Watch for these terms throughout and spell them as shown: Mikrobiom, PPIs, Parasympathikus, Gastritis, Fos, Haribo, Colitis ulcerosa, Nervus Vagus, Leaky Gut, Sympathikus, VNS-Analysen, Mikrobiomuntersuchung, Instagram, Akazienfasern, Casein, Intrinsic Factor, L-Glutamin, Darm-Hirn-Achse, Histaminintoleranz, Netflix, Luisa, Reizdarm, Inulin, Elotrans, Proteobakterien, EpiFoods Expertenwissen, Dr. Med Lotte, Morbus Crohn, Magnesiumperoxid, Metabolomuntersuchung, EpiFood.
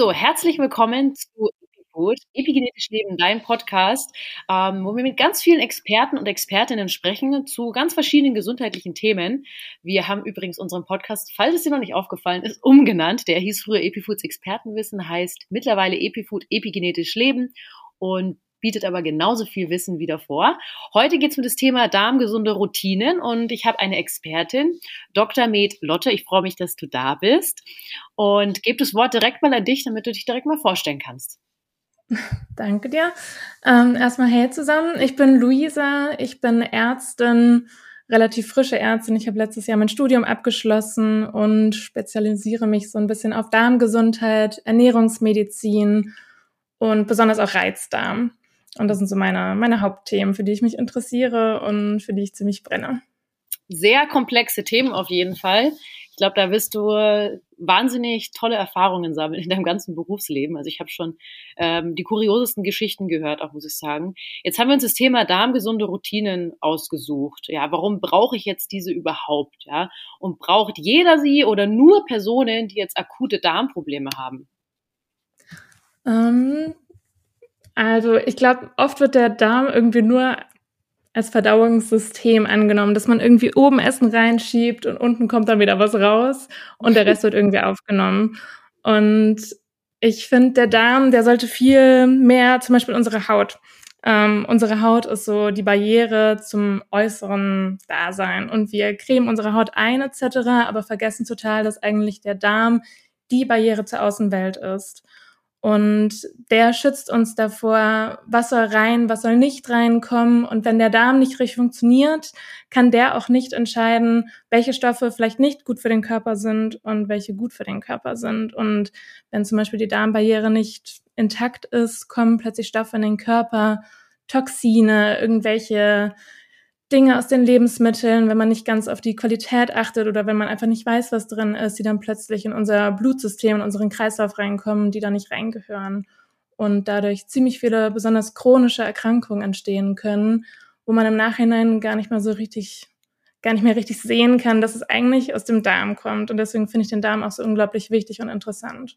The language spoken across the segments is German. So, herzlich willkommen zu Epigenetisch Leben, dein Podcast, wo wir mit ganz vielen Experten und Expertinnen sprechen zu ganz verschiedenen gesundheitlichen Themen. Wir haben übrigens unseren Podcast, falls es dir noch nicht aufgefallen ist, umgenannt. Der hieß früher EpiFoods Expertenwissen, heißt mittlerweile EpiFood Epigenetisch Leben und bietet aber genauso viel Wissen wieder vor. Heute geht es um das Thema darmgesunde Routinen und ich habe eine Expertin, Dr. Med Lotte. Ich freue mich, dass du da bist und gebe das Wort direkt mal an dich, damit du dich direkt mal vorstellen kannst. Danke dir. Erstmal hey zusammen. Ich bin Luisa, ich bin Ärztin, relativ frische Ärztin. Ich habe letztes Jahr mein Studium abgeschlossen und spezialisiere mich so ein bisschen auf Darmgesundheit, Ernährungsmedizin und besonders auch Reizdarm. Und das sind so meine Hauptthemen, für die ich mich interessiere und für die ich ziemlich brenne. Sehr komplexe Themen auf jeden Fall. Ich glaube, da wirst du wahnsinnig tolle Erfahrungen sammeln in deinem ganzen Berufsleben. Also ich habe schon die kuriosesten Geschichten gehört, auch muss ich sagen. Jetzt haben wir uns das Thema darmgesunde Routinen ausgesucht. Ja, warum brauche ich jetzt diese überhaupt? Ja, und braucht jeder sie oder nur Personen, die jetzt akute Darmprobleme haben? Also ich glaube, oft wird der Darm irgendwie nur als Verdauungssystem angenommen, dass man irgendwie oben Essen reinschiebt und unten kommt dann wieder was raus und der Rest wird irgendwie aufgenommen. Und ich finde, der Darm, der sollte viel mehr, zum Beispiel unsere Haut. Unsere Haut ist so die Barriere zum äußeren Dasein und wir cremen unsere Haut ein etc., aber vergessen total, dass eigentlich der Darm die Barriere zur Außenwelt ist. Und der schützt uns davor, was soll rein, was soll nicht reinkommen. Und wenn der Darm nicht richtig funktioniert, kann der auch nicht entscheiden, welche Stoffe vielleicht nicht gut für den Körper sind und welche gut für den Körper sind. Und wenn zum Beispiel die Darmbarriere nicht intakt ist, kommen plötzlich Stoffe in den Körper, Toxine, irgendwelche Dinge aus den Lebensmitteln, wenn man nicht ganz auf die Qualität achtet oder wenn man einfach nicht weiß, was drin ist, die dann plötzlich in unser Blutsystem, in unseren Kreislauf reinkommen, die da nicht reingehören. Und dadurch ziemlich viele besonders chronische Erkrankungen entstehen können, wo man im Nachhinein gar nicht mehr richtig sehen kann, dass es eigentlich aus dem Darm kommt. Und deswegen finde ich den Darm auch so unglaublich wichtig und interessant.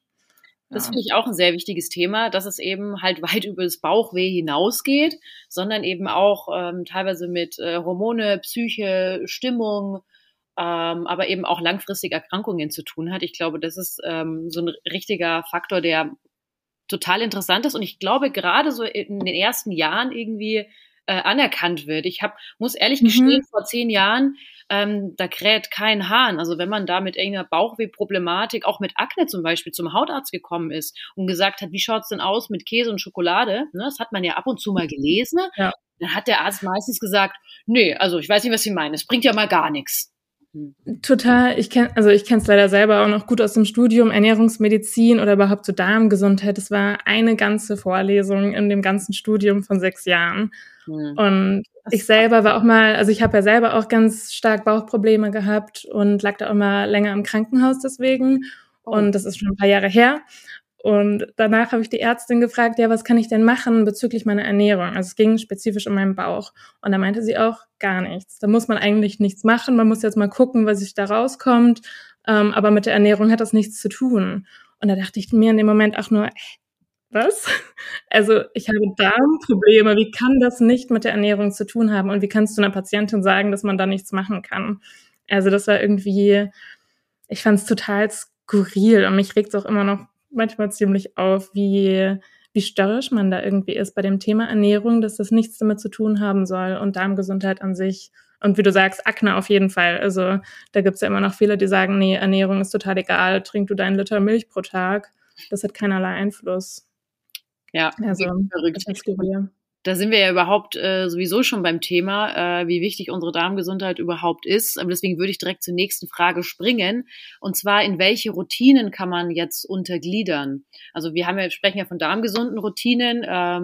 Das finde ich auch ein sehr wichtiges Thema, dass es eben halt weit über das Bauchweh hinausgeht, sondern eben auch teilweise mit Hormone, Psyche, Stimmung, aber eben auch langfristig Erkrankungen zu tun hat. Ich glaube, das ist so ein richtiger Faktor, der total interessant ist und ich glaube gerade so in den ersten Jahren irgendwie anerkannt wird. Ich muss ehrlich gestehen, vor 10 Jahren, da kräht kein Hahn. Also wenn man da mit irgendeiner Bauchweh-Problematik, auch mit Akne zum Beispiel, zum Hautarzt gekommen ist und gesagt hat, wie schaut's denn aus mit Käse und Schokolade? Ne, das hat man ja ab und zu mal gelesen. Ja. Dann hat der Arzt meistens gesagt, nee, also ich weiß nicht, was Sie meinen. Das bringt ja mal gar nichts. Total. Ich kenn's leider selber auch noch gut aus dem Studium Ernährungsmedizin oder überhaupt zur Darmgesundheit. Das war eine ganze Vorlesung in dem ganzen Studium von 6 Jahren. Mhm. Und ich selber war auch mal, also ich habe ja selber auch ganz stark Bauchprobleme gehabt und lag da auch mal länger im Krankenhaus deswegen. Und das ist schon ein paar Jahre her. Und danach habe ich die Ärztin gefragt, ja, was kann ich denn machen bezüglich meiner Ernährung? Also es ging spezifisch um meinen Bauch. Und da meinte sie auch, gar nichts. Da muss man eigentlich nichts machen. Man muss jetzt mal gucken, was sich da rauskommt. Aber mit der Ernährung hat das nichts zu tun. Und da dachte ich mir in dem Moment auch nur, was? Also ich habe Darmprobleme. Wie kann das nicht mit der Ernährung zu tun haben? Und wie kannst du einer Patientin sagen, dass man da nichts machen kann? Also das war irgendwie, ich fand es total skurril. Und mich regt es auch immer noch manchmal ziemlich auf, wie störrisch man da irgendwie ist bei dem Thema Ernährung, dass das nichts damit zu tun haben soll und Darmgesundheit an sich. Und wie du sagst, Akne auf jeden Fall. Also da gibt es ja immer noch viele, die sagen, nee, Ernährung ist total egal, trink du deinen Liter Milch pro Tag. Das hat keinerlei Einfluss. Ja, also verrückt. Da sind wir ja überhaupt sowieso schon beim Thema, wie wichtig unsere Darmgesundheit überhaupt ist. Aber deswegen würde ich direkt zur nächsten Frage springen. Und zwar, in welche Routinen kann man jetzt untergliedern? Also sprechen ja von darmgesunden Routinen. Da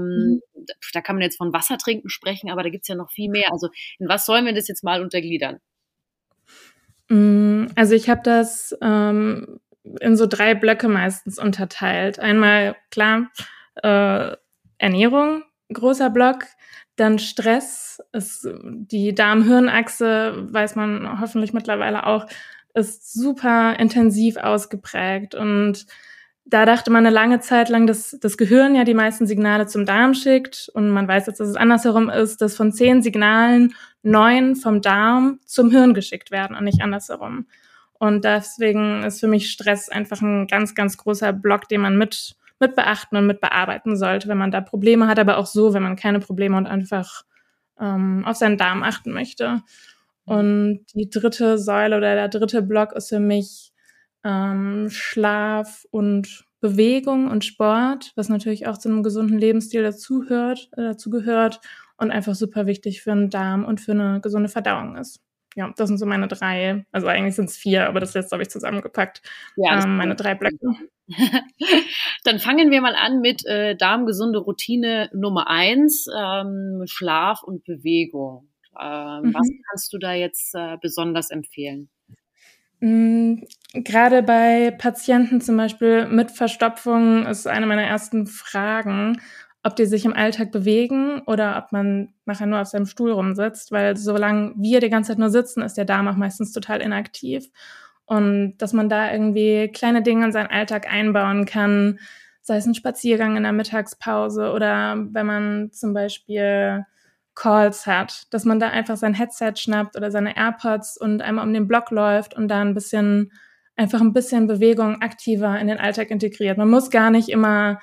kann man jetzt von Wasser trinken sprechen, aber da gibt's ja noch viel mehr. Also in was sollen wir das jetzt mal untergliedern? Also ich habe das in so 3 Blöcke meistens unterteilt. Einmal, klar, Ernährung. Großer Block, dann Stress, ist die Darm-Hirn-Achse, weiß man hoffentlich mittlerweile auch, ist super intensiv ausgeprägt und Da dachte man eine lange Zeit lang, dass das Gehirn ja die meisten Signale zum Darm schickt. Und man weiß jetzt, dass es andersherum ist, dass von 10 Signalen 9 vom Darm zum Hirn geschickt werden und nicht andersherum. Und deswegen ist für mich Stress einfach ein ganz, ganz großer Block, den man mit beachten und mit bearbeiten sollte, wenn man da Probleme hat, aber auch so, wenn man keine Probleme und einfach auf seinen Darm achten möchte. Und die dritte Säule oder der dritte Block ist für mich Schlaf und Bewegung und Sport, was natürlich auch zu einem gesunden Lebensstil dazugehört und einfach super wichtig für den Darm und für eine gesunde Verdauung ist. Ja, das sind so meine 3, also eigentlich sind es 4, aber das letzte habe ich zusammengepackt, ja, meine 3 Blöcke. Dann fangen wir mal an mit darmgesunde Routine Nummer 1, Schlaf und Bewegung. Was kannst du da jetzt besonders empfehlen? Gerade bei Patienten zum Beispiel mit Verstopfung ist eine meiner ersten Fragen, ob die sich im Alltag bewegen oder ob man nachher nur auf seinem Stuhl rumsitzt, weil solange wir die ganze Zeit nur sitzen, ist der Darm auch meistens total inaktiv. Und dass man da irgendwie kleine Dinge in seinen Alltag einbauen kann, sei es ein Spaziergang in der Mittagspause oder wenn man zum Beispiel Calls hat, dass man da einfach sein Headset schnappt oder seine AirPods und einmal um den Block läuft und da ein bisschen Bewegung aktiver in den Alltag integriert. Man muss gar nicht immer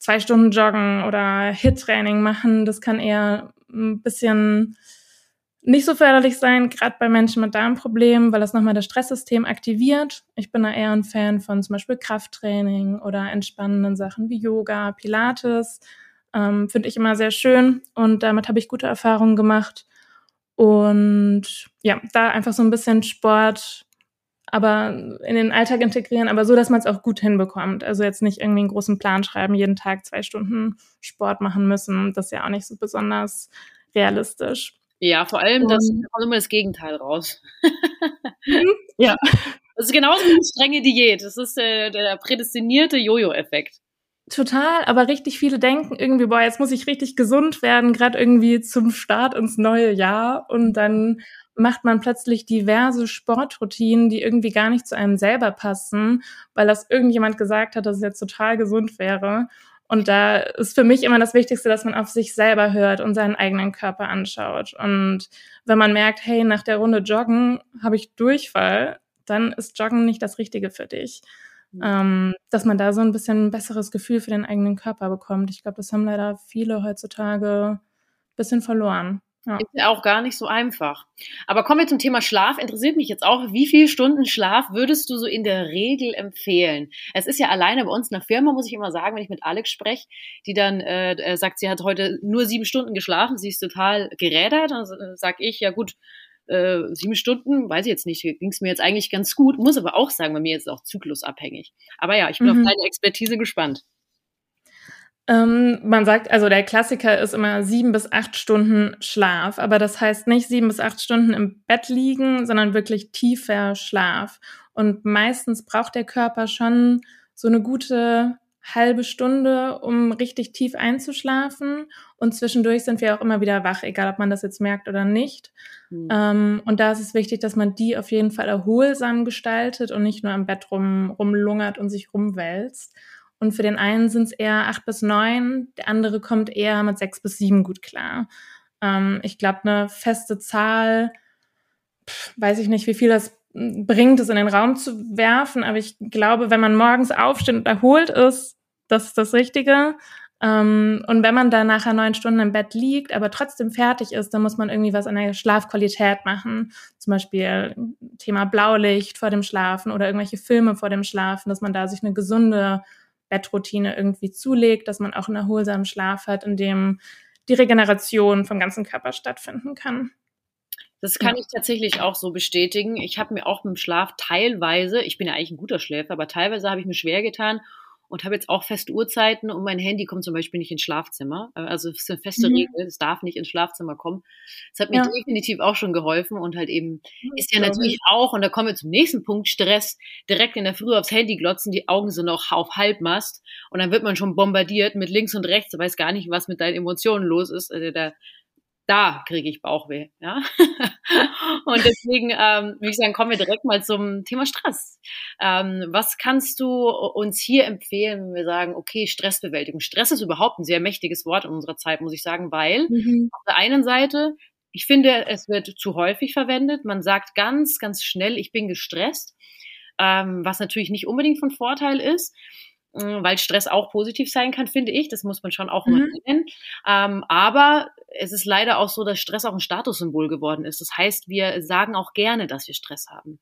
2 Stunden joggen oder HIIT-Training machen, das kann eher ein bisschen nicht so förderlich sein, gerade bei Menschen mit Darmproblemen, weil das nochmal das Stresssystem aktiviert. Ich bin da eher ein Fan von zum Beispiel Krafttraining oder entspannenden Sachen wie Yoga, Pilates, finde ich immer sehr schön und damit habe ich gute Erfahrungen gemacht. Und ja, da einfach so ein bisschen Sport aber in den Alltag integrieren, aber so, dass man es auch gut hinbekommt. Also jetzt nicht irgendwie einen großen Plan schreiben, jeden Tag 2 Stunden Sport machen müssen. Das ist ja auch nicht so besonders realistisch. Ja, vor allem, das kommt immer das Gegenteil raus. Ja. Das ist genauso wie eine strenge Diät. Das ist der prädestinierte Jojo-Effekt. Total, aber richtig viele denken irgendwie, boah, jetzt muss ich richtig gesund werden, gerade irgendwie zum Start ins neue Jahr. Und dann macht man plötzlich diverse Sportroutinen, die irgendwie gar nicht zu einem selber passen, weil das irgendjemand gesagt hat, dass es jetzt total gesund wäre. Und da ist für mich immer das Wichtigste, dass man auf sich selber hört und seinen eigenen Körper anschaut. Und wenn man merkt, hey, nach der Runde Joggen habe ich Durchfall, dann ist Joggen nicht das Richtige für dich. Dass man da so ein bisschen ein besseres Gefühl für den eigenen Körper bekommt. Ich glaube, das haben leider viele heutzutage ein bisschen verloren. Ja. Ist ja auch gar nicht so einfach. Aber kommen wir zum Thema Schlaf. Interessiert mich jetzt auch, wie viele Stunden Schlaf würdest du so in der Regel empfehlen? Es ist ja alleine bei uns in der Firma, muss ich immer sagen, wenn ich mit Alex spreche, die dann sagt, sie hat heute nur 7 Stunden geschlafen, sie ist total gerädert. Dann sage ich, ja gut, 7 Stunden, weiß ich jetzt nicht, ging es mir jetzt eigentlich ganz gut, muss aber auch sagen, bei mir ist es auch zyklusabhängig. Aber ja, ich bin auf deine Expertise gespannt. Man sagt, also der Klassiker ist immer 7 bis 8 Stunden Schlaf, aber das heißt nicht 7 bis 8 Stunden im Bett liegen, sondern wirklich tiefer Schlaf. Und meistens braucht der Körper schon so eine gute halbe Stunde, um richtig tief einzuschlafen, und zwischendurch sind wir auch immer wieder wach, egal ob man das jetzt merkt oder nicht. Und da ist es wichtig, dass man die auf jeden Fall erholsam gestaltet und nicht nur im Bett rumlungert und sich rumwälzt. Und für den einen sind es eher 8 bis 9, der andere kommt eher mit 6 bis 7 gut klar. Ich glaube, eine feste Zahl, weiß ich nicht, wie viel das bringt, es in den Raum zu werfen, aber ich glaube, wenn man morgens aufsteht und erholt ist, das ist das Richtige. Und wenn man dann nachher 9 Stunden im Bett liegt, aber trotzdem fertig ist, dann muss man irgendwie was an der Schlafqualität machen. Zum Beispiel Thema Blaulicht vor dem Schlafen oder irgendwelche Filme vor dem Schlafen, dass man da sich eine gesunde Bettroutine irgendwie zulegt, dass man auch einen erholsamen Schlaf hat, in dem die Regeneration vom ganzen Körper stattfinden kann. Das kann ich tatsächlich auch so bestätigen. Ich habe mir auch mit dem Schlaf teilweise, ich bin ja eigentlich ein guter Schläfer, aber teilweise habe ich mir schwer getan und habe jetzt auch feste Uhrzeiten und mein Handy kommt zum Beispiel nicht ins Schlafzimmer. Also es ist eine feste Regel, es darf nicht ins Schlafzimmer kommen. Das hat mir definitiv auch schon geholfen und halt eben ist ja natürlich auch, und da kommen wir zum nächsten Punkt, Stress, direkt in der Früh aufs Handy glotzen, die Augen sind noch auf Halbmast und dann wird man schon bombardiert mit links und rechts, weiß gar nicht, was mit deinen Emotionen los ist. Also da da kriege ich Bauchweh. Ja? Und deswegen würde ich sagen, kommen wir direkt mal zum Thema Stress. Was kannst du uns hier empfehlen, wenn wir sagen, okay, Stressbewältigung. Stress ist überhaupt ein sehr mächtiges Wort in unserer Zeit, muss ich sagen, weil auf der einen Seite, ich finde, es wird zu häufig verwendet. Man sagt ganz, ganz schnell, ich bin gestresst, was natürlich nicht unbedingt von Vorteil ist, weil Stress auch positiv sein kann, finde ich. Das muss man schon auch immer nennen. Aber es ist leider auch so, dass Stress auch ein Statussymbol geworden ist. Das heißt, wir sagen auch gerne, dass wir Stress haben.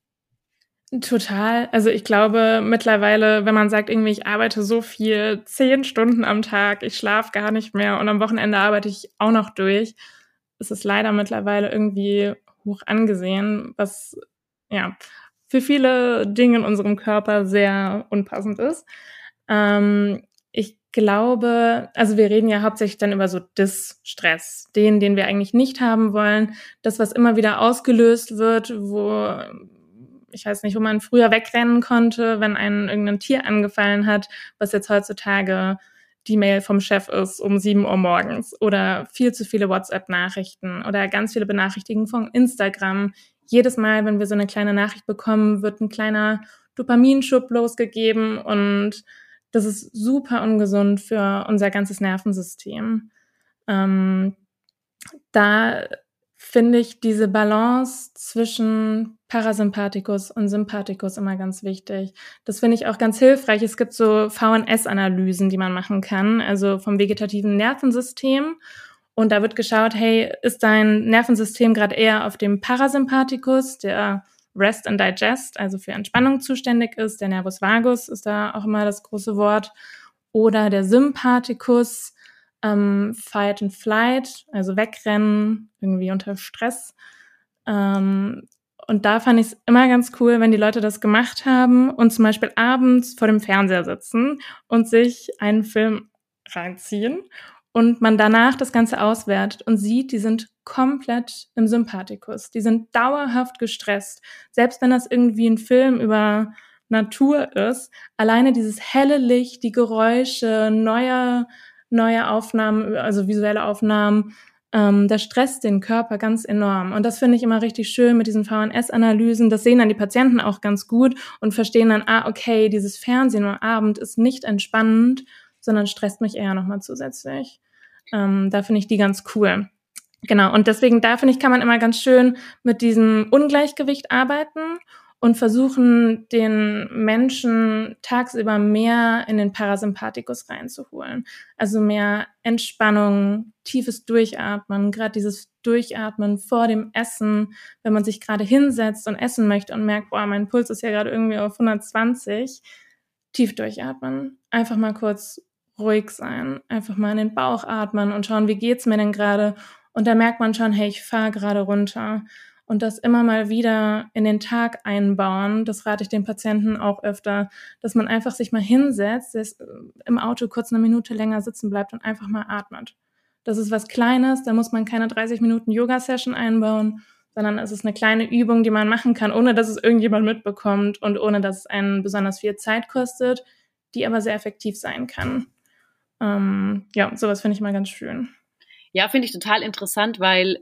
Total. Also ich glaube mittlerweile, wenn man sagt, irgendwie ich arbeite so viel, 10 Stunden am Tag, ich schlafe gar nicht mehr und am Wochenende arbeite ich auch noch durch, ist es leider mittlerweile irgendwie hoch angesehen, was ja für viele Dinge in unserem Körper sehr unpassend ist. Ich glaube, also wir reden ja hauptsächlich dann über so Distress, den wir eigentlich nicht haben wollen, das, was immer wieder ausgelöst wird, wo, ich weiß nicht, wo man früher wegrennen konnte, wenn einen irgendein Tier angefallen hat, was jetzt heutzutage die Mail vom Chef ist um 7 Uhr morgens oder viel zu viele WhatsApp-Nachrichten oder ganz viele Benachrichtigungen von Instagram. Jedes Mal, wenn wir so eine kleine Nachricht bekommen, wird ein kleiner Dopaminschub losgegeben und das ist super ungesund für unser ganzes Nervensystem. Da finde ich diese Balance zwischen Parasympathikus und Sympathikus immer ganz wichtig. Das finde ich auch ganz hilfreich. Es gibt so VNS-Analysen, die man machen kann, also vom vegetativen Nervensystem. Und da wird geschaut, hey, ist dein Nervensystem gerade eher auf dem Parasympathikus, der Rest and Digest, also für Entspannung zuständig ist, der Nervus Vagus ist da auch immer das große Wort, oder der Sympathikus, Fight and Flight, also wegrennen, irgendwie unter Stress. Und da fand ich es immer ganz cool, wenn die Leute das gemacht haben und zum Beispiel abends vor dem Fernseher sitzen und sich einen Film reinziehen und man danach das Ganze auswertet und sieht, die sind komplett im Sympathikus. Die sind dauerhaft gestresst. Selbst wenn das irgendwie ein Film über Natur ist, alleine dieses helle Licht, die Geräusche, neue Aufnahmen, also visuelle Aufnahmen, das stresst den Körper ganz enorm. Und das finde ich immer richtig schön mit diesen VNS-Analysen. Das sehen dann die Patienten auch ganz gut und verstehen dann, okay, dieses Fernsehen am Abend ist nicht entspannend, sondern stresst mich eher nochmal zusätzlich. Da finde ich die ganz cool. Genau, und deswegen, da finde ich, kann man immer ganz schön mit diesem Ungleichgewicht arbeiten und versuchen, den Menschen tagsüber mehr in den Parasympathikus reinzuholen. Also mehr Entspannung, tiefes Durchatmen, gerade dieses Durchatmen vor dem Essen, wenn man sich gerade hinsetzt und essen möchte und merkt, boah, mein Puls ist ja gerade irgendwie auf 120, tief durchatmen, einfach mal kurz ruhig sein, einfach mal in den Bauch atmen und schauen, wie geht's mir denn gerade? Und da merkt man schon, hey, ich fahre gerade runter. Und das immer mal wieder in den Tag einbauen, das rate ich den Patienten auch öfter, dass man einfach sich mal hinsetzt, im Auto kurz 1 Minute länger sitzen bleibt und einfach mal atmet. Das ist was Kleines, da muss man keine 30 Minuten Yoga-Session einbauen, sondern es ist eine kleine Übung, die man machen kann, ohne dass es irgendjemand mitbekommt und ohne dass es einen besonders viel Zeit kostet, die aber sehr effektiv sein kann. Ja, sowas finde ich mal ganz schön. Ja, finde ich total interessant, weil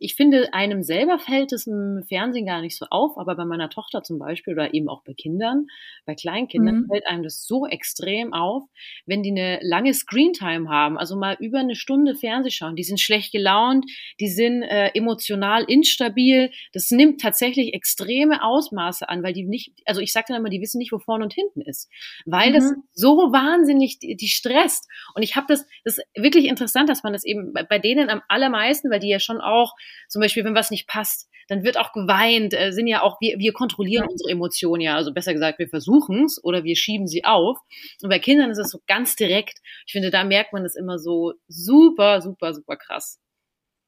ich finde, einem selber fällt es im Fernsehen gar nicht so auf, aber bei meiner Tochter zum Beispiel oder eben auch bei Kindern, bei Kleinkindern fällt einem das so extrem auf, wenn die eine lange Screentime haben, also mal über 1 Stunde Fernsehen schauen, die sind schlecht gelaunt, die sind emotional instabil, das nimmt tatsächlich extreme Ausmaße an, weil die nicht, also ich sage dann immer, die wissen nicht, wo vorne und hinten ist, weil das so wahnsinnig die stresst und ich habe das ist wirklich interessant, dass man das eben bei denen am allermeisten, weil die ja schon auch, zum Beispiel, wenn was nicht passt, dann wird auch geweint, sind ja auch, wir kontrollieren unsere Emotionen ja, also besser gesagt, wir versuchen es oder wir schieben sie auf. Und bei Kindern ist es so ganz direkt. Ich finde, da merkt man das immer so super, super, super krass.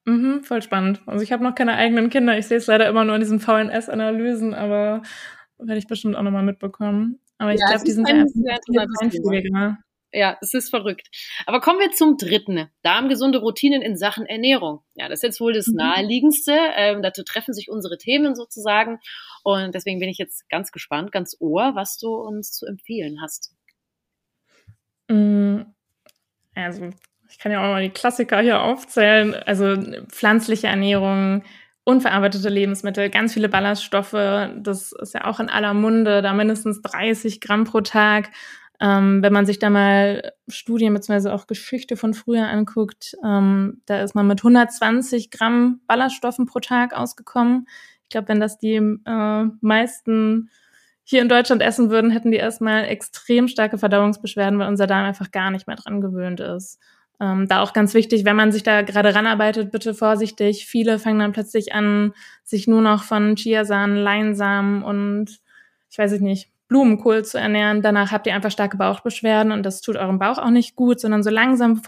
Voll spannend. Also ich habe noch keine eigenen Kinder, ich sehe es leider immer nur in diesen VNS-Analysen, aber werde ich bestimmt auch nochmal mitbekommen. Aber ich glaube, die sind sehr einfühliger. Ja, es ist verrückt. Aber kommen wir zum dritten. Darmgesunde Routinen in Sachen Ernährung. Ja, das ist jetzt wohl das Naheliegendste. Dazu treffen sich unsere Themen sozusagen. Und deswegen bin ich jetzt ganz gespannt, ganz ohr, was du uns zu empfehlen hast. Also, ich kann ja auch mal die Klassiker hier aufzählen, also pflanzliche Ernährung, unverarbeitete Lebensmittel, ganz viele Ballaststoffe, das ist ja auch in aller Munde, da mindestens 30 Gramm pro Tag. Wenn man sich da mal Studien bzw. auch Geschichte von früher anguckt, da ist man mit 120 Gramm Ballaststoffen pro Tag ausgekommen. Ich glaube, wenn das die meisten hier in Deutschland essen würden, hätten die erstmal extrem starke Verdauungsbeschwerden, weil unser Darm einfach gar nicht mehr dran gewöhnt ist. Da auch ganz wichtig, wenn man sich da gerade ranarbeitet, bitte vorsichtig. Viele fangen dann plötzlich an, sich nur noch von Chiasamen, Leinsamen und ich weiß nicht, Blumenkohl zu ernähren. Danach habt ihr einfach starke Bauchbeschwerden und das tut eurem Bauch auch nicht gut, sondern so langsam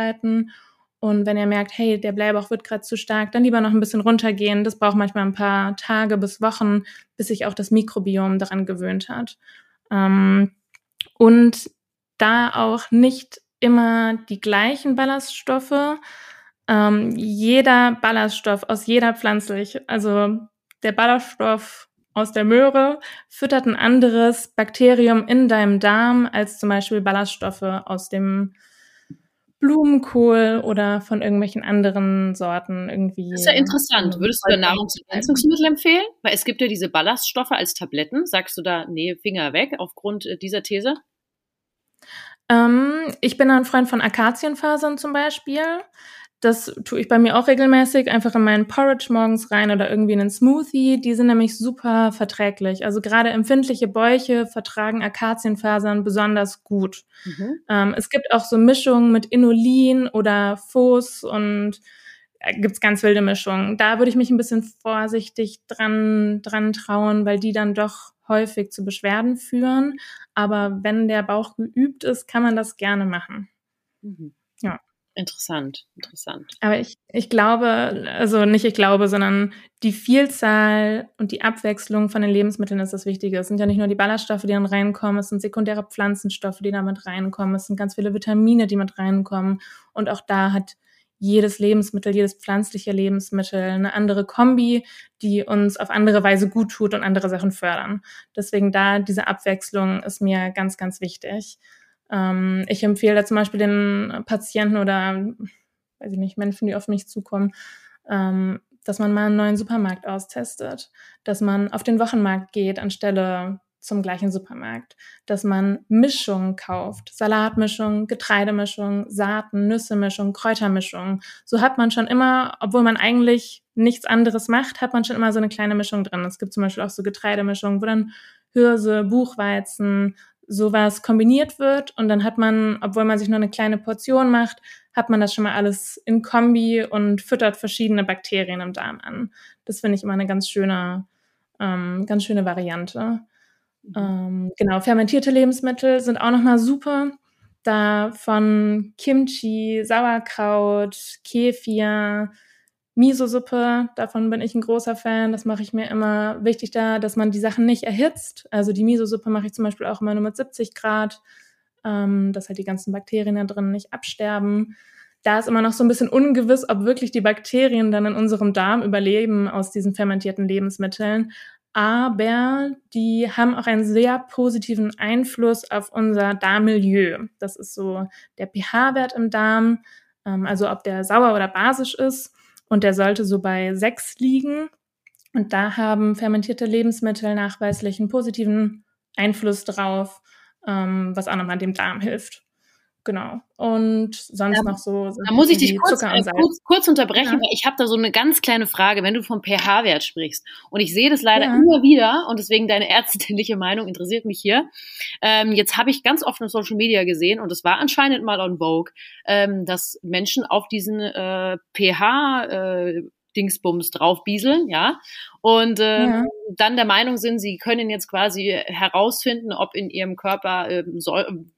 hocharbeiten. Und wenn ihr merkt, hey, der Blähbauch wird gerade zu stark, dann lieber noch ein bisschen runtergehen. Das braucht manchmal ein paar Tage bis Wochen, bis sich auch das Mikrobiom daran gewöhnt hat. Und da auch nicht immer die gleichen Ballaststoffe. Jeder Ballaststoff aus jeder Pflanzlich, also der Ballaststoff aus der Möhre, füttert ein anderes Bakterium in deinem Darm als zum Beispiel Ballaststoffe aus dem Blumenkohl oder von irgendwelchen anderen Sorten irgendwie. Das ist ja interessant. Würdest du Nahrungsergänzungsmittel empfehlen? Weil es gibt ja diese Ballaststoffe als Tabletten. Sagst du da, nee, Finger weg aufgrund dieser These? Ich bin ein Freund von Akazienfasern zum Beispiel. Das tue ich bei mir auch regelmäßig, einfach in meinen Porridge morgens rein oder irgendwie in einen Smoothie. Die sind nämlich super verträglich. Also gerade empfindliche Bäuche vertragen Akazienfasern besonders gut. Mhm. Es gibt auch so Mischungen mit Inulin oder Fos und gibt's ganz wilde Mischungen. Da würde ich mich ein bisschen vorsichtig dran trauen, weil die dann doch häufig zu Beschwerden führen. Aber wenn der Bauch geübt ist, kann man das gerne machen. Mhm. Ja. Interessant. Aber ich glaube, also nicht ich glaube, sondern die Vielzahl und die Abwechslung von den Lebensmitteln ist das Wichtige. Es sind ja nicht nur die Ballaststoffe, die dann reinkommen, es sind sekundäre Pflanzenstoffe, die da mit reinkommen, es sind ganz viele Vitamine, die mit reinkommen. Und auch da hat jedes Lebensmittel, jedes pflanzliche Lebensmittel eine andere Kombi, die uns auf andere Weise gut tut und andere Sachen fördern. Deswegen da diese Abwechslung ist mir ganz, ganz wichtig. Ich empfehle da zum Beispiel den Patienten oder, Menschen, die auf mich zukommen, dass man mal einen neuen Supermarkt austestet, dass man auf den Wochenmarkt geht anstelle zum gleichen Supermarkt, dass man Mischungen kauft, Salatmischung, Getreidemischung, Saaten, Nüssemischung, Kräutermischung. So hat man schon immer, obwohl man eigentlich nichts anderes macht, hat man schon immer so eine kleine Mischung drin. Es gibt zum Beispiel auch so Getreidemischungen, wo dann Hirse, Buchweizen, sowas kombiniert wird und dann hat man, obwohl man sich nur eine kleine Portion macht, hat man das schon mal alles in Kombi und füttert verschiedene Bakterien im Darm an. Das finde ich immer eine ganz schöne Variante. Genau, fermentierte Lebensmittel sind auch nochmal super. Da von Kimchi, Sauerkraut, Kefir, Miso-Suppe, davon bin ich ein großer Fan, das mache ich mir immer wichtig da, dass man die Sachen nicht erhitzt. Also die Miso-Suppe mache ich zum Beispiel auch immer nur mit 70 Grad, dass halt die ganzen Bakterien da drin nicht absterben. Da ist immer noch so ein bisschen ungewiss, ob wirklich die Bakterien dann in unserem Darm überleben aus diesen fermentierten Lebensmitteln. Aber die haben auch einen sehr positiven Einfluss auf unser Darmmilieu. Das ist so der pH-Wert im Darm, also ob der sauer oder basisch ist. Und der sollte so bei 6 liegen. Und da haben fermentierte Lebensmittel nachweislich einen positiven Einfluss drauf, was auch nochmal dem Darm hilft. Genau. Und sonst noch so. Da muss ich dich kurz unterbrechen, ja. Weil ich habe da so eine ganz kleine Frage, wenn du vom pH-Wert sprichst. Und ich sehe das leider immer wieder und deswegen deine ärztliche Meinung interessiert mich hier. Jetzt habe ich ganz oft auf Social Media gesehen und es war anscheinend mal on Vogue, dass Menschen auf diesen pH-Dingsbums draufbieseln, ja. Und dann der Meinung sind, sie können jetzt quasi herausfinden, ob in ihrem Körper wie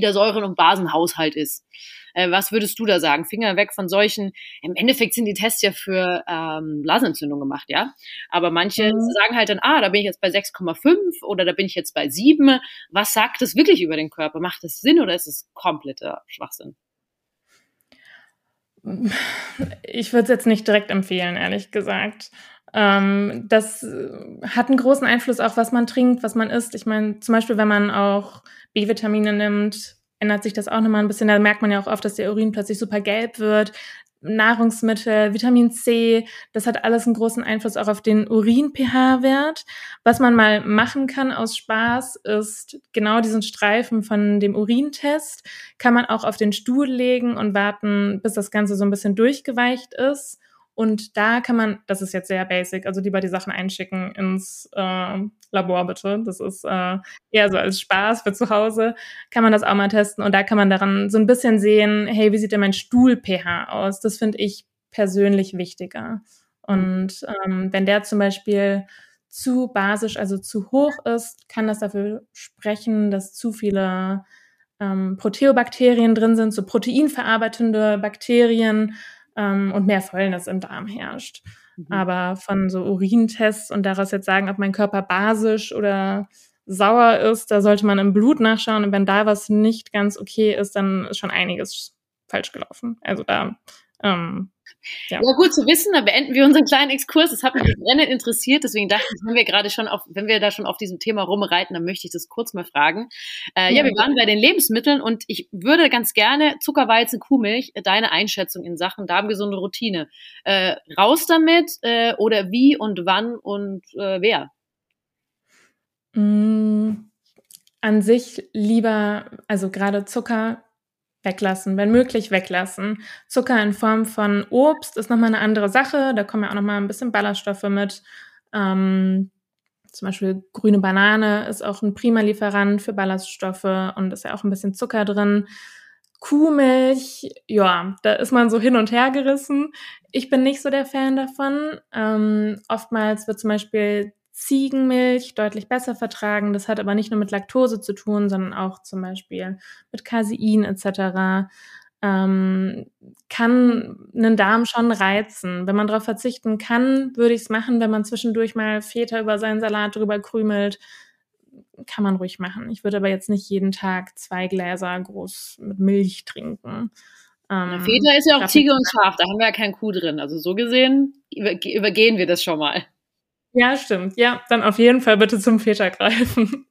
der Säuren- und Basenhaushalt ist. Was würdest du da sagen? Finger weg von solchen, im Endeffekt sind die Tests ja für Blasenentzündung gemacht, ja. Aber manche sagen halt dann, da bin ich jetzt bei 6,5 oder da bin ich jetzt bei 7. Was sagt das wirklich über den Körper? Macht das Sinn oder ist es kompletter Schwachsinn? Ich würde es jetzt nicht direkt empfehlen, ehrlich gesagt. Das hat einen großen Einfluss auch, was man trinkt, was man isst. Ich meine, zum Beispiel, wenn man auch B-Vitamine nimmt, ändert sich das auch nochmal ein bisschen. Da merkt man ja auch oft, dass der Urin plötzlich super gelb wird. Nahrungsmittel, Vitamin C, das hat alles einen großen Einfluss auch auf den Urin-pH-Wert. Was man mal machen kann aus Spaß, ist genau diesen Streifen von dem Urintest, kann man auch auf den Stuhl legen und warten, bis das Ganze so ein bisschen durchgeweicht ist. Und da kann man, das ist jetzt sehr basic, also lieber die Sachen einschicken ins Labor bitte, das ist eher so als Spaß für zu Hause, kann man das auch mal testen und da kann man daran so ein bisschen sehen, hey, wie sieht denn mein Stuhl-pH aus? Das finde ich persönlich wichtiger. Und wenn der zum Beispiel zu basisch, also zu hoch ist, kann das dafür sprechen, dass zu viele Proteobakterien drin sind, so proteinverarbeitende Bakterien, und mehr Fäulnis im Darm herrscht. Mhm. Aber von so Urintests und daraus jetzt sagen, ob mein Körper basisch oder sauer ist, da sollte man im Blut nachschauen. Und wenn da was nicht ganz okay ist, dann ist schon einiges falsch gelaufen. Also da, ja, gut zu wissen, da beenden wir unseren kleinen Exkurs. Das hat mich brennend interessiert, deswegen dachte ich, wenn wir da schon auf diesem Thema rumreiten, dann möchte ich das kurz mal fragen. Ja, wir waren bei den Lebensmitteln und ich würde ganz gerne Zuckerweizen, Kuhmilch, deine Einschätzung in Sachen darmgesunde Routine. Raus damit oder wie und wann und wer? An sich lieber, also gerade Zucker, weglassen, wenn möglich weglassen. Zucker in Form von Obst ist nochmal eine andere Sache, da kommen ja auch nochmal ein bisschen Ballaststoffe mit. Zum Beispiel grüne Banane ist auch ein prima Lieferant für Ballaststoffe und ist ja auch ein bisschen Zucker drin. Kuhmilch, ja, da ist man so hin und her gerissen. Ich bin nicht so der Fan davon. Oftmals wird zum Beispiel Ziegenmilch deutlich besser vertragen. Das hat aber nicht nur mit Laktose zu tun, sondern auch zum Beispiel mit Casein etc. Kann einen Darm schon reizen. Wenn man darauf verzichten kann, würde ich es machen. Wenn man zwischendurch mal Feta über seinen Salat drüber krümelt, kann man ruhig machen. Ich würde aber jetzt nicht jeden Tag 2 Gläser groß mit Milch trinken. Feta ist ja auch Ziege und Schaf, da haben wir ja kein Kuh drin. Also so gesehen übergehen wir das schon mal. Ja, stimmt. Ja, dann auf jeden Fall bitte zum Feta greifen.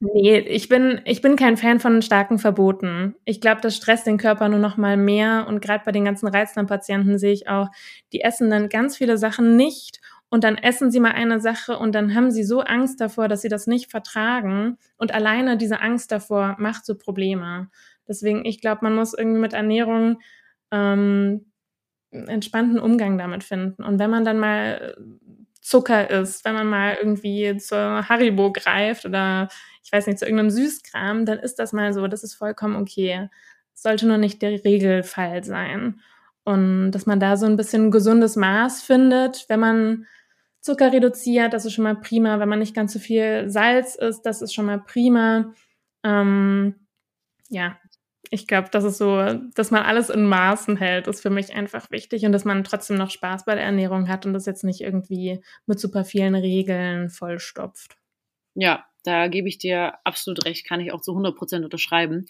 Nee, ich bin kein Fan von starken Verboten. Ich glaube, das stresst den Körper nur noch mal mehr. Und gerade bei den ganzen Reizdarmpatienten sehe ich auch, die essen dann ganz viele Sachen nicht. Und dann essen sie mal eine Sache und dann haben sie so Angst davor, dass sie das nicht vertragen. Und alleine diese Angst davor macht so Probleme. Deswegen, ich glaube, man muss irgendwie mit Ernährung entspannten Umgang damit finden. Und wenn man dann mal Zucker isst, wenn man mal irgendwie zur Haribo greift oder, ich weiß nicht, zu irgendeinem Süßkram, dann ist das mal so, das ist vollkommen okay. Sollte nur nicht der Regelfall sein. Und dass man da so ein bisschen gesundes Maß findet, wenn man Zucker reduziert, das ist schon mal prima. Wenn man nicht ganz so viel Salz isst, das ist schon mal prima. Ja. Ich glaube, das ist so, dass man alles in Maßen hält, ist für mich einfach wichtig und dass man trotzdem noch Spaß bei der Ernährung hat und das jetzt nicht irgendwie mit super vielen Regeln vollstopft. Ja, da gebe ich dir absolut recht, kann ich auch zu 100% unterschreiben.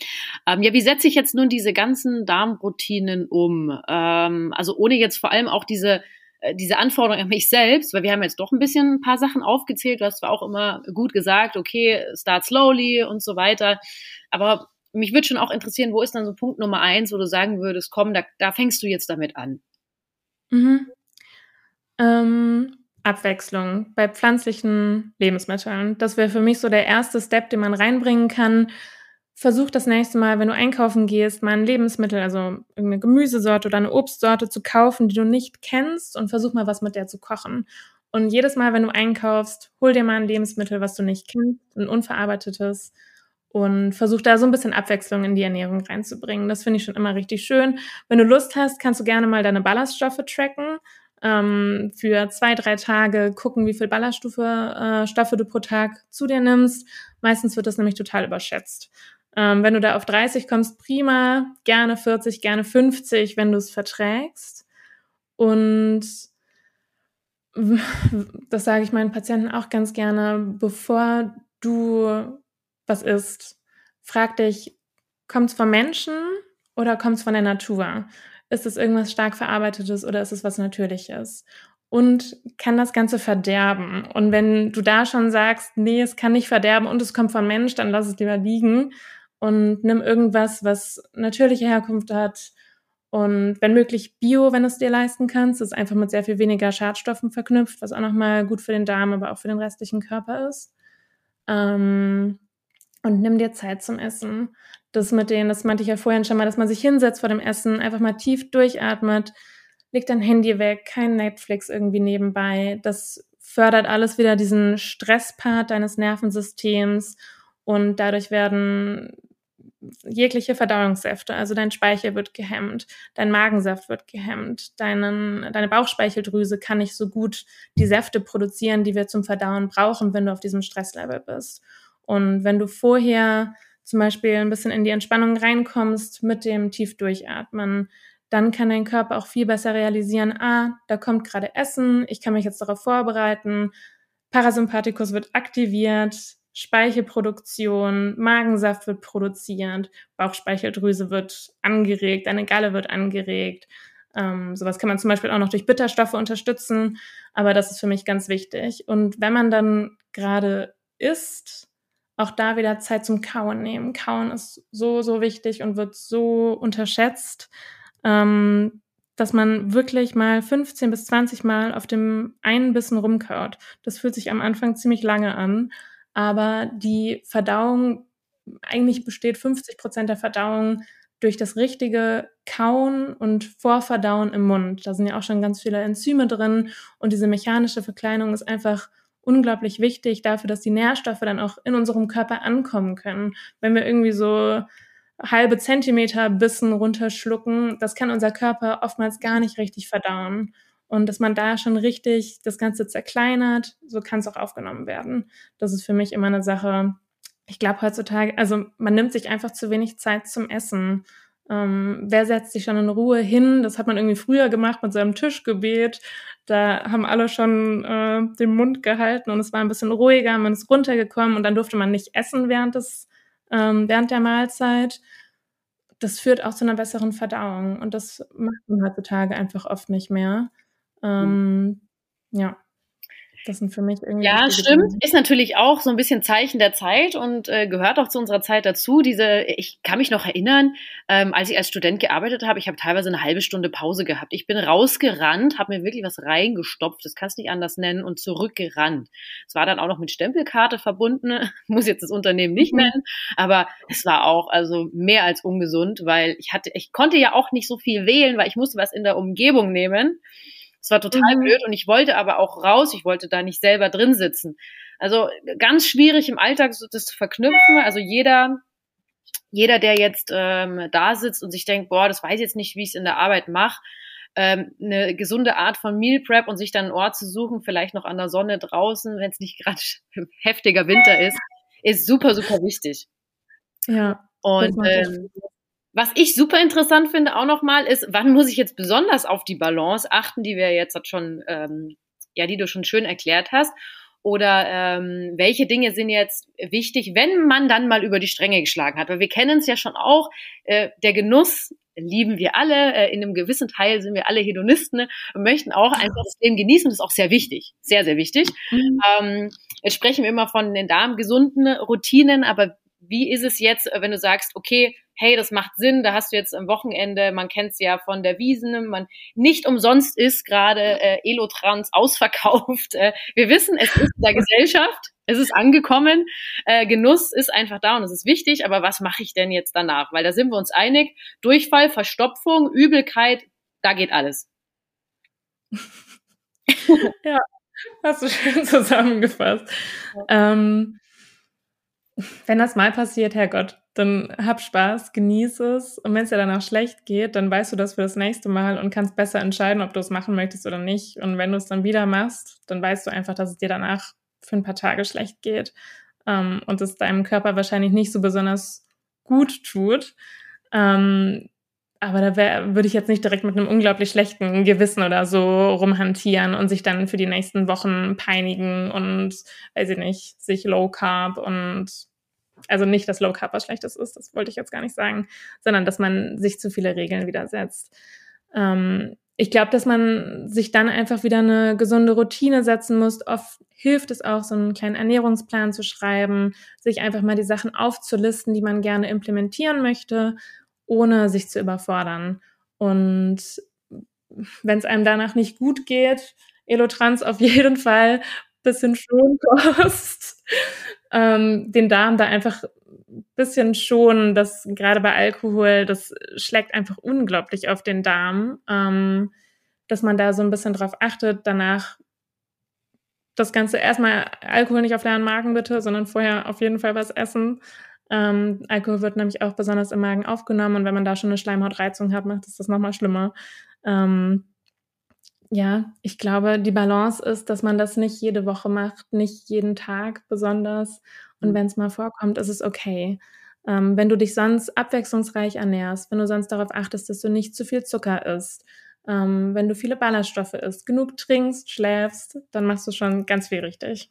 Ja, wie setze ich jetzt nun diese ganzen Darmroutinen um? Also ohne jetzt vor allem auch diese Anforderung an mich selbst, weil wir haben jetzt doch ein bisschen ein paar Sachen aufgezählt, du hast zwar auch immer gut gesagt, okay, start slowly und so weiter, aber mich würde schon auch interessieren, wo ist dann so Punkt Nummer 1, wo du sagen würdest, komm, da fängst du jetzt damit an? Mhm. Abwechslung bei pflanzlichen Lebensmitteln. Das wäre für mich so der erste Step, den man reinbringen kann. Versuch das nächste Mal, wenn du einkaufen gehst, mal ein Lebensmittel, also irgendeine Gemüsesorte oder eine Obstsorte zu kaufen, die du nicht kennst und versuch mal, was mit der zu kochen. Und jedes Mal, wenn du einkaufst, hol dir mal ein Lebensmittel, was du nicht kennst, ein unverarbeitetes, und versuch da so ein bisschen Abwechslung in die Ernährung reinzubringen. Das finde ich schon immer richtig schön. Wenn du Lust hast, kannst du gerne mal deine Ballaststoffe tracken. Für 2-3 Tage gucken, wie viel Ballaststoffe du pro Tag zu dir nimmst. Meistens wird das nämlich total überschätzt. Wenn du da auf 30 kommst, prima. Gerne 40, gerne 50, wenn du es verträgst. Und das sage ich meinen Patienten auch ganz gerne, bevor du was ist, frag dich, kommt es vom Menschen oder kommt es von der Natur? Ist es irgendwas stark Verarbeitetes oder ist es was Natürliches? und kann das Ganze verderben. Und wenn du da schon sagst, nee, es kann nicht verderben und es kommt von Mensch, dann lass es lieber liegen und nimm irgendwas, was natürliche Herkunft hat und wenn möglich Bio, wenn du es dir leisten kannst. Das ist einfach mit sehr viel weniger Schadstoffen verknüpft, was auch nochmal gut für den Darm, aber auch für den restlichen Körper ist. Und nimm dir Zeit zum Essen. Das meinte ich ja vorhin schon mal, dass man sich hinsetzt vor dem Essen, einfach mal tief durchatmet, leg dein Handy weg, kein Netflix irgendwie nebenbei. Das fördert alles wieder diesen Stresspart deines Nervensystems und dadurch werden jegliche Verdauungssäfte, also dein Speichel wird gehemmt, dein Magensaft wird gehemmt, deine Bauchspeicheldrüse kann nicht so gut die Säfte produzieren, die wir zum Verdauen brauchen, wenn du auf diesem Stresslevel bist. Und wenn du vorher zum Beispiel ein bisschen in die Entspannung reinkommst mit dem tief durchatmen, dann kann dein Körper auch viel besser realisieren, da kommt gerade Essen, ich kann mich jetzt darauf vorbereiten, Parasympathikus wird aktiviert, Speichelproduktion, Magensaft wird produziert, Bauchspeicheldrüse wird angeregt, deine Galle wird angeregt. Sowas kann man zum Beispiel auch noch durch Bitterstoffe unterstützen, aber das ist für mich ganz wichtig. Und wenn man dann gerade isst, auch da wieder Zeit zum Kauen nehmen. Kauen ist so, so wichtig und wird so unterschätzt, dass man wirklich mal 15 bis 20 Mal auf dem einen Bissen rumkaut. Das fühlt sich am Anfang ziemlich lange an, aber die Verdauung, eigentlich besteht 50% der Verdauung durch das richtige Kauen und Vorverdauen im Mund. Da sind ja auch schon ganz viele Enzyme drin und diese mechanische Verkleinung ist einfach unglaublich wichtig dafür, dass die Nährstoffe dann auch in unserem Körper ankommen können. Wenn wir irgendwie so halbe Zentimeter Bissen runterschlucken, das kann unser Körper oftmals gar nicht richtig verdauen. Und dass man da schon richtig das Ganze zerkleinert, so kann es auch aufgenommen werden. Das ist für mich immer eine Sache, ich glaube heutzutage, also man nimmt sich einfach zu wenig Zeit zum Essen. Wer setzt sich schon in Ruhe hin? Das hat man irgendwie früher gemacht mit seinem Tischgebet. Da haben alle schon den Mund gehalten und es war ein bisschen ruhiger, man ist runtergekommen und dann durfte man nicht essen während der Mahlzeit. Das führt auch zu einer besseren Verdauung und das macht man heutzutage einfach oft nicht mehr. Ja. Das sind für mich irgendwie. Ja, stimmt. Dinge. Ist natürlich auch so ein bisschen Zeichen der Zeit und gehört auch zu unserer Zeit dazu. Ich kann mich noch erinnern, als ich als Student gearbeitet habe, ich habe teilweise eine halbe Stunde Pause gehabt. Ich bin rausgerannt, habe mir wirklich was reingestopft, das kannst du nicht anders nennen, und zurückgerannt. Es war dann auch noch mit Stempelkarte verbunden, muss jetzt das Unternehmen nicht nennen, aber es war auch also mehr als ungesund, weil ich konnte ja auch nicht so viel wählen, weil ich musste was in der Umgebung nehmen. Es war total blöd und ich wollte aber auch raus, ich wollte da nicht selber drin sitzen. Also ganz schwierig im Alltag das zu verknüpfen, also jeder, der jetzt da sitzt und sich denkt, boah, das weiß ich jetzt nicht, wie ich es in der Arbeit mache, eine gesunde Art von Meal Prep und sich dann einen Ort zu suchen, vielleicht noch an der Sonne draußen, wenn es nicht gerade heftiger Winter ist super, super wichtig. Ja. Und was ich super interessant finde auch nochmal ist, wann muss ich jetzt besonders auf die Balance achten, die wir jetzt schon, die du schon schön erklärt hast, oder welche Dinge sind jetzt wichtig, wenn man dann mal über die Stränge geschlagen hat, weil wir kennen es ja schon auch, der Genuss lieben wir alle, in einem gewissen Teil sind wir alle Hedonisten, ne, und möchten auch einfach das Leben genießen, das ist auch sehr wichtig, sehr, sehr wichtig. Jetzt sprechen wir immer von den darmgesunden Routinen, aber wie ist es jetzt, wenn du sagst, okay, hey, das macht Sinn, da hast du jetzt am Wochenende, man kennt es ja von der Wiesn, nicht umsonst ist gerade Elotrans ausverkauft. Wir wissen, es ist in der Gesellschaft, es ist angekommen, Genuss ist einfach da und es ist wichtig, aber was mache ich denn jetzt danach? Weil da sind wir uns einig, Durchfall, Verstopfung, Übelkeit, da geht alles. Ja, hast du schön zusammengefasst. Ja. Wenn das mal passiert, Herrgott, dann hab Spaß, genieß es. Und wenn es dir danach schlecht geht, dann weißt du das für das nächste Mal und kannst besser entscheiden, ob du es machen möchtest oder nicht. Und wenn du es dann wieder machst, dann weißt du einfach, dass es dir danach für ein paar Tage schlecht geht und es deinem Körper wahrscheinlich nicht so besonders gut tut. Aber da würde ich jetzt nicht direkt mit einem unglaublich schlechten Gewissen oder so rumhantieren und sich dann für die nächsten Wochen peinigen und, weiß ich nicht, sich Low Carb und, also nicht, dass Low Carb was Schlechtes ist, das wollte ich jetzt gar nicht sagen, sondern dass man sich zu viele Regeln widersetzt. Ich glaube, dass man sich dann einfach wieder eine gesunde Routine setzen muss. Oft hilft es auch, so einen kleinen Ernährungsplan zu schreiben, sich einfach mal die Sachen aufzulisten, die man gerne implementieren möchte, ohne sich zu überfordern. Und wenn es einem danach nicht gut geht, Elotrans auf jeden Fall, bisschen Schonkost, den Darm da einfach ein bisschen schonen, das gerade bei Alkohol, das schlägt einfach unglaublich auf den Darm, dass man da so ein bisschen drauf achtet, danach das Ganze erstmal Alkohol nicht auf leeren Magen bitte, sondern vorher auf jeden Fall was essen. Alkohol wird nämlich auch besonders im Magen aufgenommen und wenn man da schon eine Schleimhautreizung hat, macht es das nochmal schlimmer. Ja, ich glaube, die Balance ist, dass man das nicht jede Woche macht, nicht jeden Tag besonders. Und wenn es mal vorkommt, ist es okay. Wenn du dich sonst abwechslungsreich ernährst, wenn du sonst darauf achtest, dass du nicht zu viel Zucker isst, wenn du viele Ballaststoffe isst, genug trinkst, schläfst, dann machst du schon ganz viel richtig.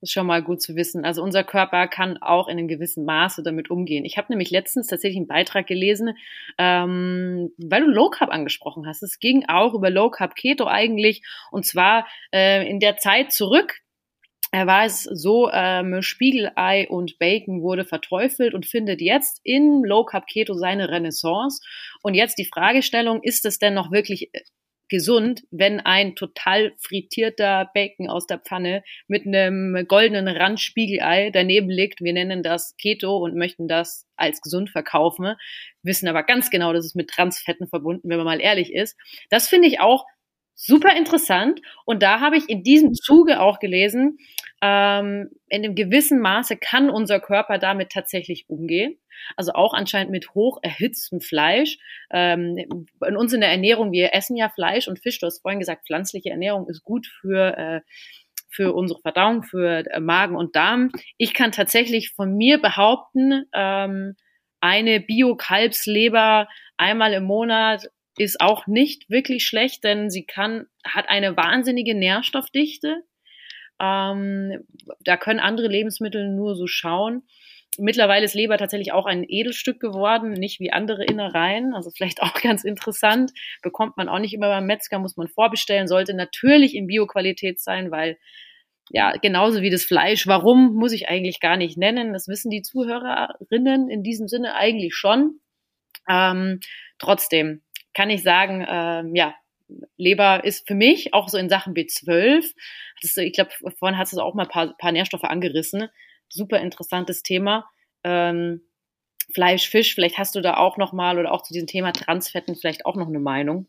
Das ist schon mal gut zu wissen. Also unser Körper kann auch in einem gewissen Maße damit umgehen. Ich habe nämlich letztens tatsächlich einen Beitrag gelesen, weil du Low Carb angesprochen hast. Es ging auch über Low Carb Keto eigentlich. Und zwar in der Zeit zurück war es so, Spiegelei und Bacon wurde verteufelt und findet jetzt in Low Carb Keto seine Renaissance. Und jetzt die Fragestellung, ist es denn noch wirklich gesund, wenn ein total frittierter Bacon aus der Pfanne mit einem goldenen Rand Spiegelei daneben liegt? Wir nennen das Keto und möchten das als gesund verkaufen, wissen aber ganz genau, das ist mit Transfetten verbunden, wenn man mal ehrlich ist. Das finde ich auch super interessant und da habe ich in diesem Zuge auch gelesen, in einem gewissen Maße kann unser Körper damit tatsächlich umgehen. Also auch anscheinend mit hoch erhitztem Fleisch. Bei uns in der Ernährung, wir essen ja Fleisch und Fisch. Du hast vorhin gesagt, pflanzliche Ernährung ist gut für unsere Verdauung, für Magen und Darm. Ich kann tatsächlich von mir behaupten, eine Bio-Kalbsleber einmal im Monat ist auch nicht wirklich schlecht, denn sie hat eine wahnsinnige Nährstoffdichte. Da können andere Lebensmittel nur so schauen. Mittlerweile ist Leber tatsächlich auch ein Edelstück geworden, nicht wie andere Innereien, also vielleicht auch ganz interessant. Bekommt man auch nicht immer beim Metzger, muss man vorbestellen, sollte natürlich in Bio-Qualität sein, weil ja, genauso wie das Fleisch, warum, muss ich eigentlich gar nicht nennen. Das wissen die Zuhörerinnen in diesem Sinne eigentlich schon. Trotzdem kann ich sagen, ja, Leber ist für mich auch so in Sachen B12, ich glaube, vorhin hast du auch mal ein paar Nährstoffe angerissen, super interessantes Thema. Fleisch, Fisch, vielleicht hast du da auch nochmal oder auch zu diesem Thema Transfetten vielleicht auch noch eine Meinung.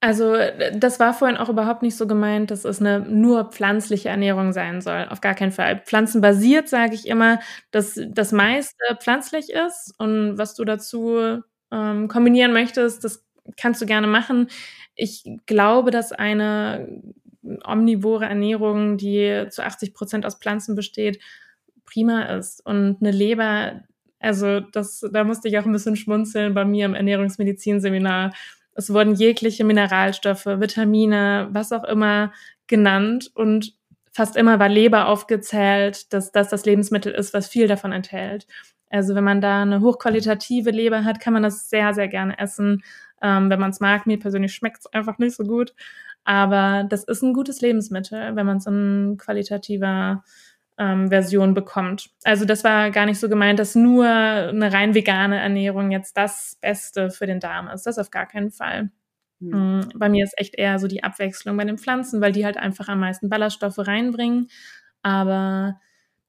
Also das war vorhin auch überhaupt nicht so gemeint, dass es eine nur pflanzliche Ernährung sein soll, auf gar keinen Fall. Pflanzenbasiert sage ich immer, dass das meiste pflanzlich ist und was du dazu kombinieren möchtest, das kannst du gerne machen. Ich glaube, dass eine omnivore Ernährung, die zu 80% aus Pflanzen besteht, prima ist. Und eine Leber, also da musste ich auch ein bisschen schmunzeln bei mir im Ernährungsmedizinseminar. Es wurden jegliche Mineralstoffe, Vitamine, was auch immer genannt und fast immer war Leber aufgezählt, dass das Lebensmittel ist, was viel davon enthält. Also wenn man da eine hochqualitative Leber hat, kann man das sehr, sehr gerne essen. Wenn man es mag, mir persönlich schmeckt es einfach nicht so gut. Aber das ist ein gutes Lebensmittel, wenn man es in qualitativer Version bekommt. Also das war gar nicht so gemeint, dass nur eine rein vegane Ernährung jetzt das Beste für den Darm ist. Das auf gar keinen Fall. Mhm. Bei mir ist echt eher so die Abwechslung bei den Pflanzen, weil die halt einfach am meisten Ballaststoffe reinbringen. Aber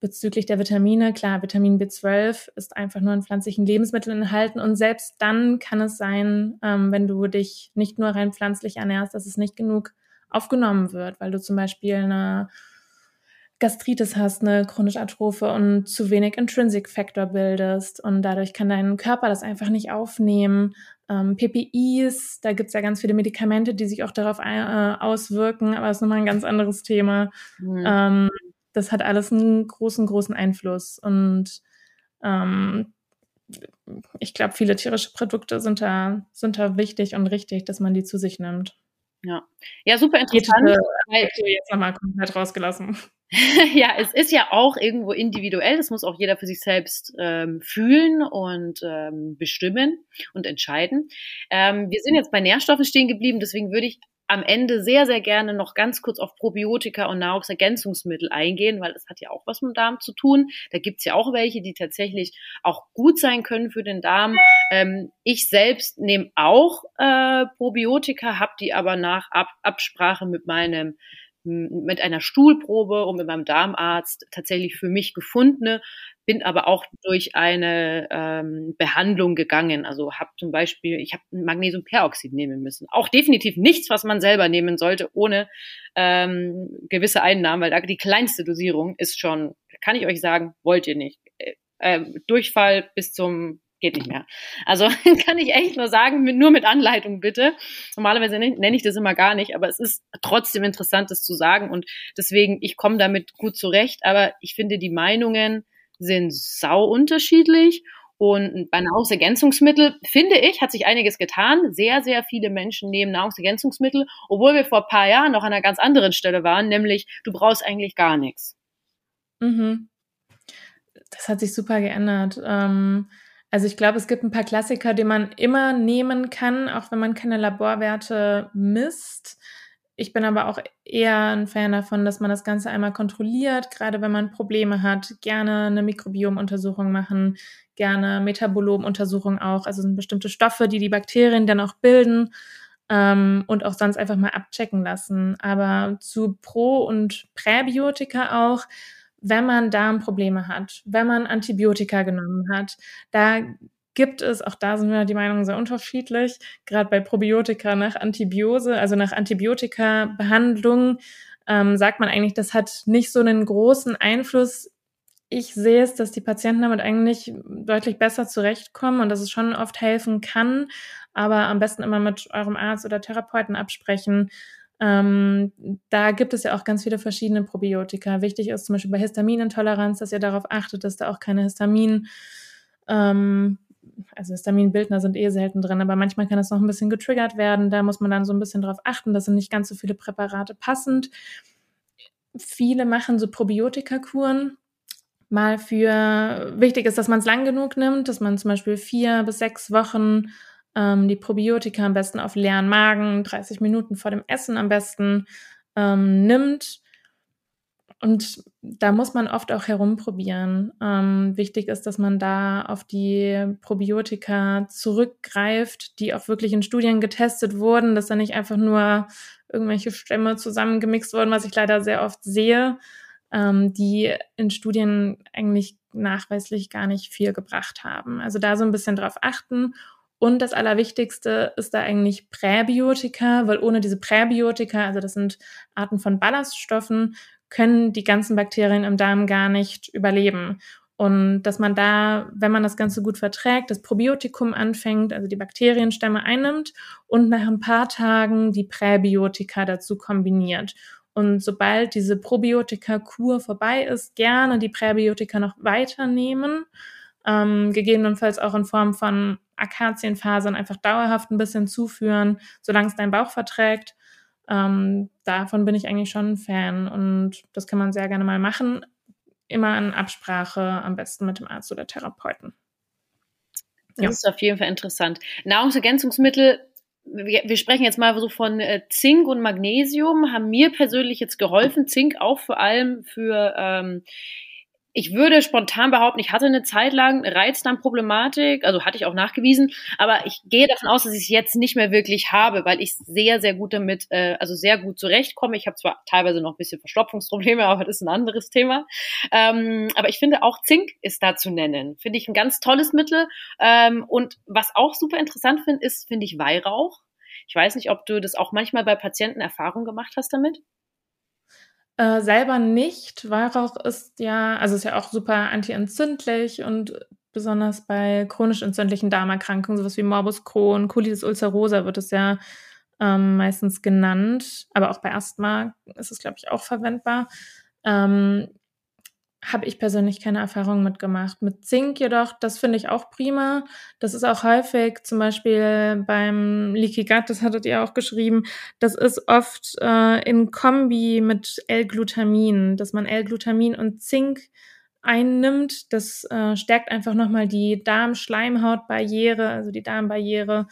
bezüglich der Vitamine, klar, Vitamin B12 ist einfach nur in pflanzlichen Lebensmitteln enthalten und selbst dann kann es sein, wenn du dich nicht nur rein pflanzlich ernährst, dass es nicht genug aufgenommen wird, weil du zum Beispiel eine Gastritis hast, eine chronische Atrophe und zu wenig Intrinsic Factor bildest und dadurch kann dein Körper das einfach nicht aufnehmen. PPIs, da gibt's ja ganz viele Medikamente, die sich auch darauf auswirken, aber das ist nochmal ein ganz anderes Thema. Mhm. Das hat alles einen großen, großen Einfluss und ich glaube, viele tierische Produkte sind da wichtig und richtig, dass man die zu sich nimmt. Ja, super interessant. Keto jetzt nochmal komplett rausgelassen. Ja, es ist ja auch irgendwo individuell, das muss auch jeder für sich selbst fühlen und bestimmen und entscheiden. Wir sind jetzt bei Nährstoffen stehen geblieben, deswegen würde ich am Ende sehr, sehr gerne noch ganz kurz auf Probiotika und Nahrungsergänzungsmittel eingehen, weil es hat ja auch was mit dem Darm zu tun. Da gibt's ja auch welche, die tatsächlich auch gut sein können für den Darm. Ich selbst nehme auch Probiotika, habe die aber nach Absprache mit einer Stuhlprobe und mit meinem Darmarzt tatsächlich für mich gefundene, bin aber auch durch eine Behandlung gegangen. Also ich habe Magnesiumperoxid nehmen müssen. Auch definitiv nichts, was man selber nehmen sollte, ohne gewisse Einnahmen, weil da die kleinste Dosierung ist schon, kann ich euch sagen, wollt ihr nicht. Durchfall bis zum geht nicht mehr. Also kann ich echt nur sagen, nur mit Anleitung bitte. Normalerweise nenne ich das immer gar nicht, aber es ist trotzdem interessant, das zu sagen und deswegen, ich komme damit gut zurecht, aber ich finde, die Meinungen sind sau unterschiedlich und bei Nahrungsergänzungsmitteln, finde ich, hat sich einiges getan. Sehr, sehr viele Menschen nehmen Nahrungsergänzungsmittel, obwohl wir vor ein paar Jahren noch an einer ganz anderen Stelle waren, nämlich du brauchst eigentlich gar nichts. Mhm. Das hat sich super geändert. Also ich glaube, es gibt ein paar Klassiker, die man immer nehmen kann, auch wenn man keine Laborwerte misst. Ich bin aber auch eher ein Fan davon, dass man das Ganze einmal kontrolliert, gerade wenn man Probleme hat. Gerne eine Mikrobiomuntersuchung machen, gerne Metabolomuntersuchung auch. Also sind bestimmte Stoffe, die die Bakterien dann auch bilden und auch sonst einfach mal abchecken lassen. Aber zu Pro- und Präbiotika auch. Wenn man Darmprobleme hat, wenn man Antibiotika genommen hat, da gibt es, auch da sind wir die Meinung sehr unterschiedlich, gerade bei Probiotika nach Antibiose, also nach Antibiotika-Behandlung, sagt man eigentlich, das hat nicht so einen großen Einfluss. Ich sehe es, dass die Patienten damit eigentlich deutlich besser zurechtkommen und dass es schon oft helfen kann, aber am besten immer mit eurem Arzt oder Therapeuten absprechen. Da gibt es ja auch ganz viele verschiedene Probiotika. Wichtig ist zum Beispiel bei Histaminintoleranz, dass ihr darauf achtet, dass da auch keine Histaminbildner sind eh selten drin, aber manchmal kann das noch ein bisschen getriggert werden. Da muss man dann so ein bisschen drauf achten, dass sind nicht ganz so viele Präparate passend. Viele machen so Probiotika-Kuren. Mal für wichtig ist, dass man es lang genug nimmt, dass man zum Beispiel 4 bis 6 Wochen die Probiotika am besten auf leeren Magen, 30 Minuten vor dem Essen am besten nimmt. Und da muss man oft auch herumprobieren. Wichtig ist, dass man da auf die Probiotika zurückgreift, die auch wirklich in Studien getestet wurden, dass da nicht einfach nur irgendwelche Stämme zusammengemixt wurden, was ich leider sehr oft sehe, die in Studien eigentlich nachweislich gar nicht viel gebracht haben. Also da so ein bisschen drauf achten. Und das Allerwichtigste ist da eigentlich Präbiotika, weil ohne diese Präbiotika, also das sind Arten von Ballaststoffen, können die ganzen Bakterien im Darm gar nicht überleben. Und dass man da, wenn man das Ganze gut verträgt, das Probiotikum anfängt, also die Bakterienstämme einnimmt und nach ein paar Tagen die Präbiotika dazu kombiniert. Und sobald diese Probiotika-Kur vorbei ist, gerne die Präbiotika noch weiternehmen, gegebenenfalls auch in Form von Akazienfasern einfach dauerhaft ein bisschen zuführen, solange es dein Bauch verträgt. Davon bin ich eigentlich schon ein Fan und das kann man sehr gerne mal machen. Immer in Absprache, am besten mit dem Arzt oder Therapeuten. Ja. Das ist auf jeden Fall interessant. Nahrungsergänzungsmittel, wir sprechen jetzt mal so von Zink und Magnesium, haben mir persönlich jetzt geholfen. Zink auch vor allem für ich würde spontan behaupten, ich hatte eine Zeit lang Reizdarmproblematik, also hatte ich auch nachgewiesen, aber ich gehe davon aus, dass ich es jetzt nicht mehr wirklich habe, weil ich sehr, sehr gut damit, sehr gut zurechtkomme. Ich habe zwar teilweise noch ein bisschen Verstopfungsprobleme, aber das ist ein anderes Thema. Aber ich finde auch Zink ist da zu nennen. Finde ich ein ganz tolles Mittel. Und was auch super interessant finde, ist, finde ich, Weihrauch. Ich weiß nicht, ob du das auch manchmal bei Patienten Erfahrung gemacht hast damit. Selber nicht. Weihrauch ist ja auch super antientzündlich und besonders bei chronisch entzündlichen Darmerkrankungen, sowas wie Morbus Crohn, Colitis ulcerosa wird es ja meistens genannt, aber auch bei Asthma ist es, glaube ich, auch verwendbar. habe ich persönlich keine Erfahrung mitgemacht. Mit Zink jedoch, das finde ich auch prima. Das ist auch häufig, zum Beispiel beim Leaky Gut, das hattet ihr auch geschrieben, das ist oft in Kombi mit L-Glutamin, dass man L-Glutamin und Zink einnimmt. Das stärkt einfach nochmal die Darmschleimhautbarriere, also die Darmbarriere,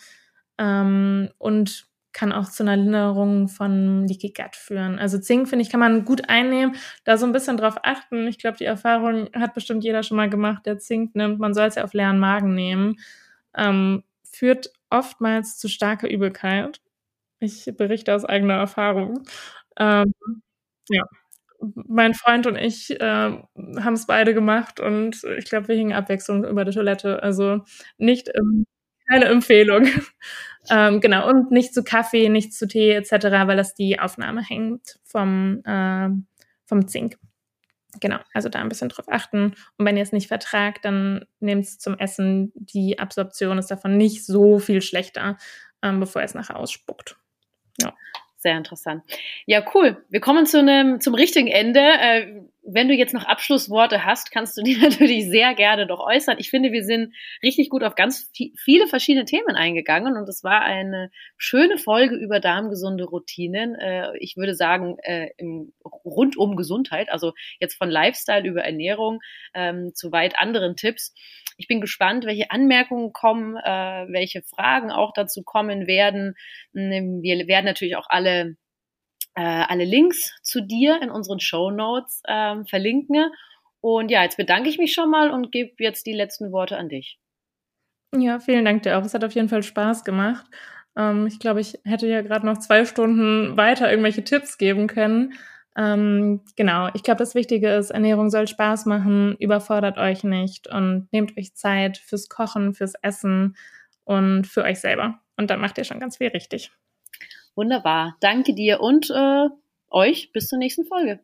und kann auch zu einer Linderung von Leaky Gut führen. Also Zink, finde ich, kann man gut einnehmen, da so ein bisschen drauf achten. Ich glaube, die Erfahrung hat bestimmt jeder schon mal gemacht, der Zink nimmt. Man soll es ja auf leeren Magen nehmen. Führt oftmals zu starker Übelkeit. Ich berichte aus eigener Erfahrung. Ja. Mein Freund und ich haben es beide gemacht und ich glaube, wir hingen abwechselnd über die Toilette. Also keine Empfehlung. Genau, und nicht zu Kaffee, nicht zu Tee etc., weil das die Aufnahme hängt vom Zink. Genau, also da ein bisschen drauf achten. Und wenn ihr es nicht vertragt, dann nehmt es zum Essen. Die Absorption ist davon nicht so viel schlechter, bevor ihr es nachher ausspuckt. Ja. Sehr interessant. Ja, cool. Wir kommen zum richtigen Ende. Wenn du jetzt noch Abschlussworte hast, kannst du die natürlich sehr gerne noch äußern. Ich finde, wir sind richtig gut auf ganz viele verschiedene Themen eingegangen und es war eine schöne Folge über darmgesunde Routinen. Ich würde sagen, rund um Gesundheit, also jetzt von Lifestyle über Ernährung zu weit anderen Tipps. Ich bin gespannt, welche Anmerkungen kommen, welche Fragen auch dazu kommen werden. Wir werden natürlich auch alle Links zu dir in unseren Shownotes verlinken. Und ja, jetzt bedanke ich mich schon mal und gebe jetzt die letzten Worte an dich. Ja, vielen Dank dir auch. Es hat auf jeden Fall Spaß gemacht. Ich glaube, ich hätte ja gerade noch 2 Stunden weiter irgendwelche Tipps geben können. Genau, ich glaube, das Wichtige ist, Ernährung soll Spaß machen, überfordert euch nicht und nehmt euch Zeit fürs Kochen, fürs Essen und für euch selber. Und dann macht ihr schon ganz viel richtig. Wunderbar. Danke dir und euch bis zur nächsten Folge.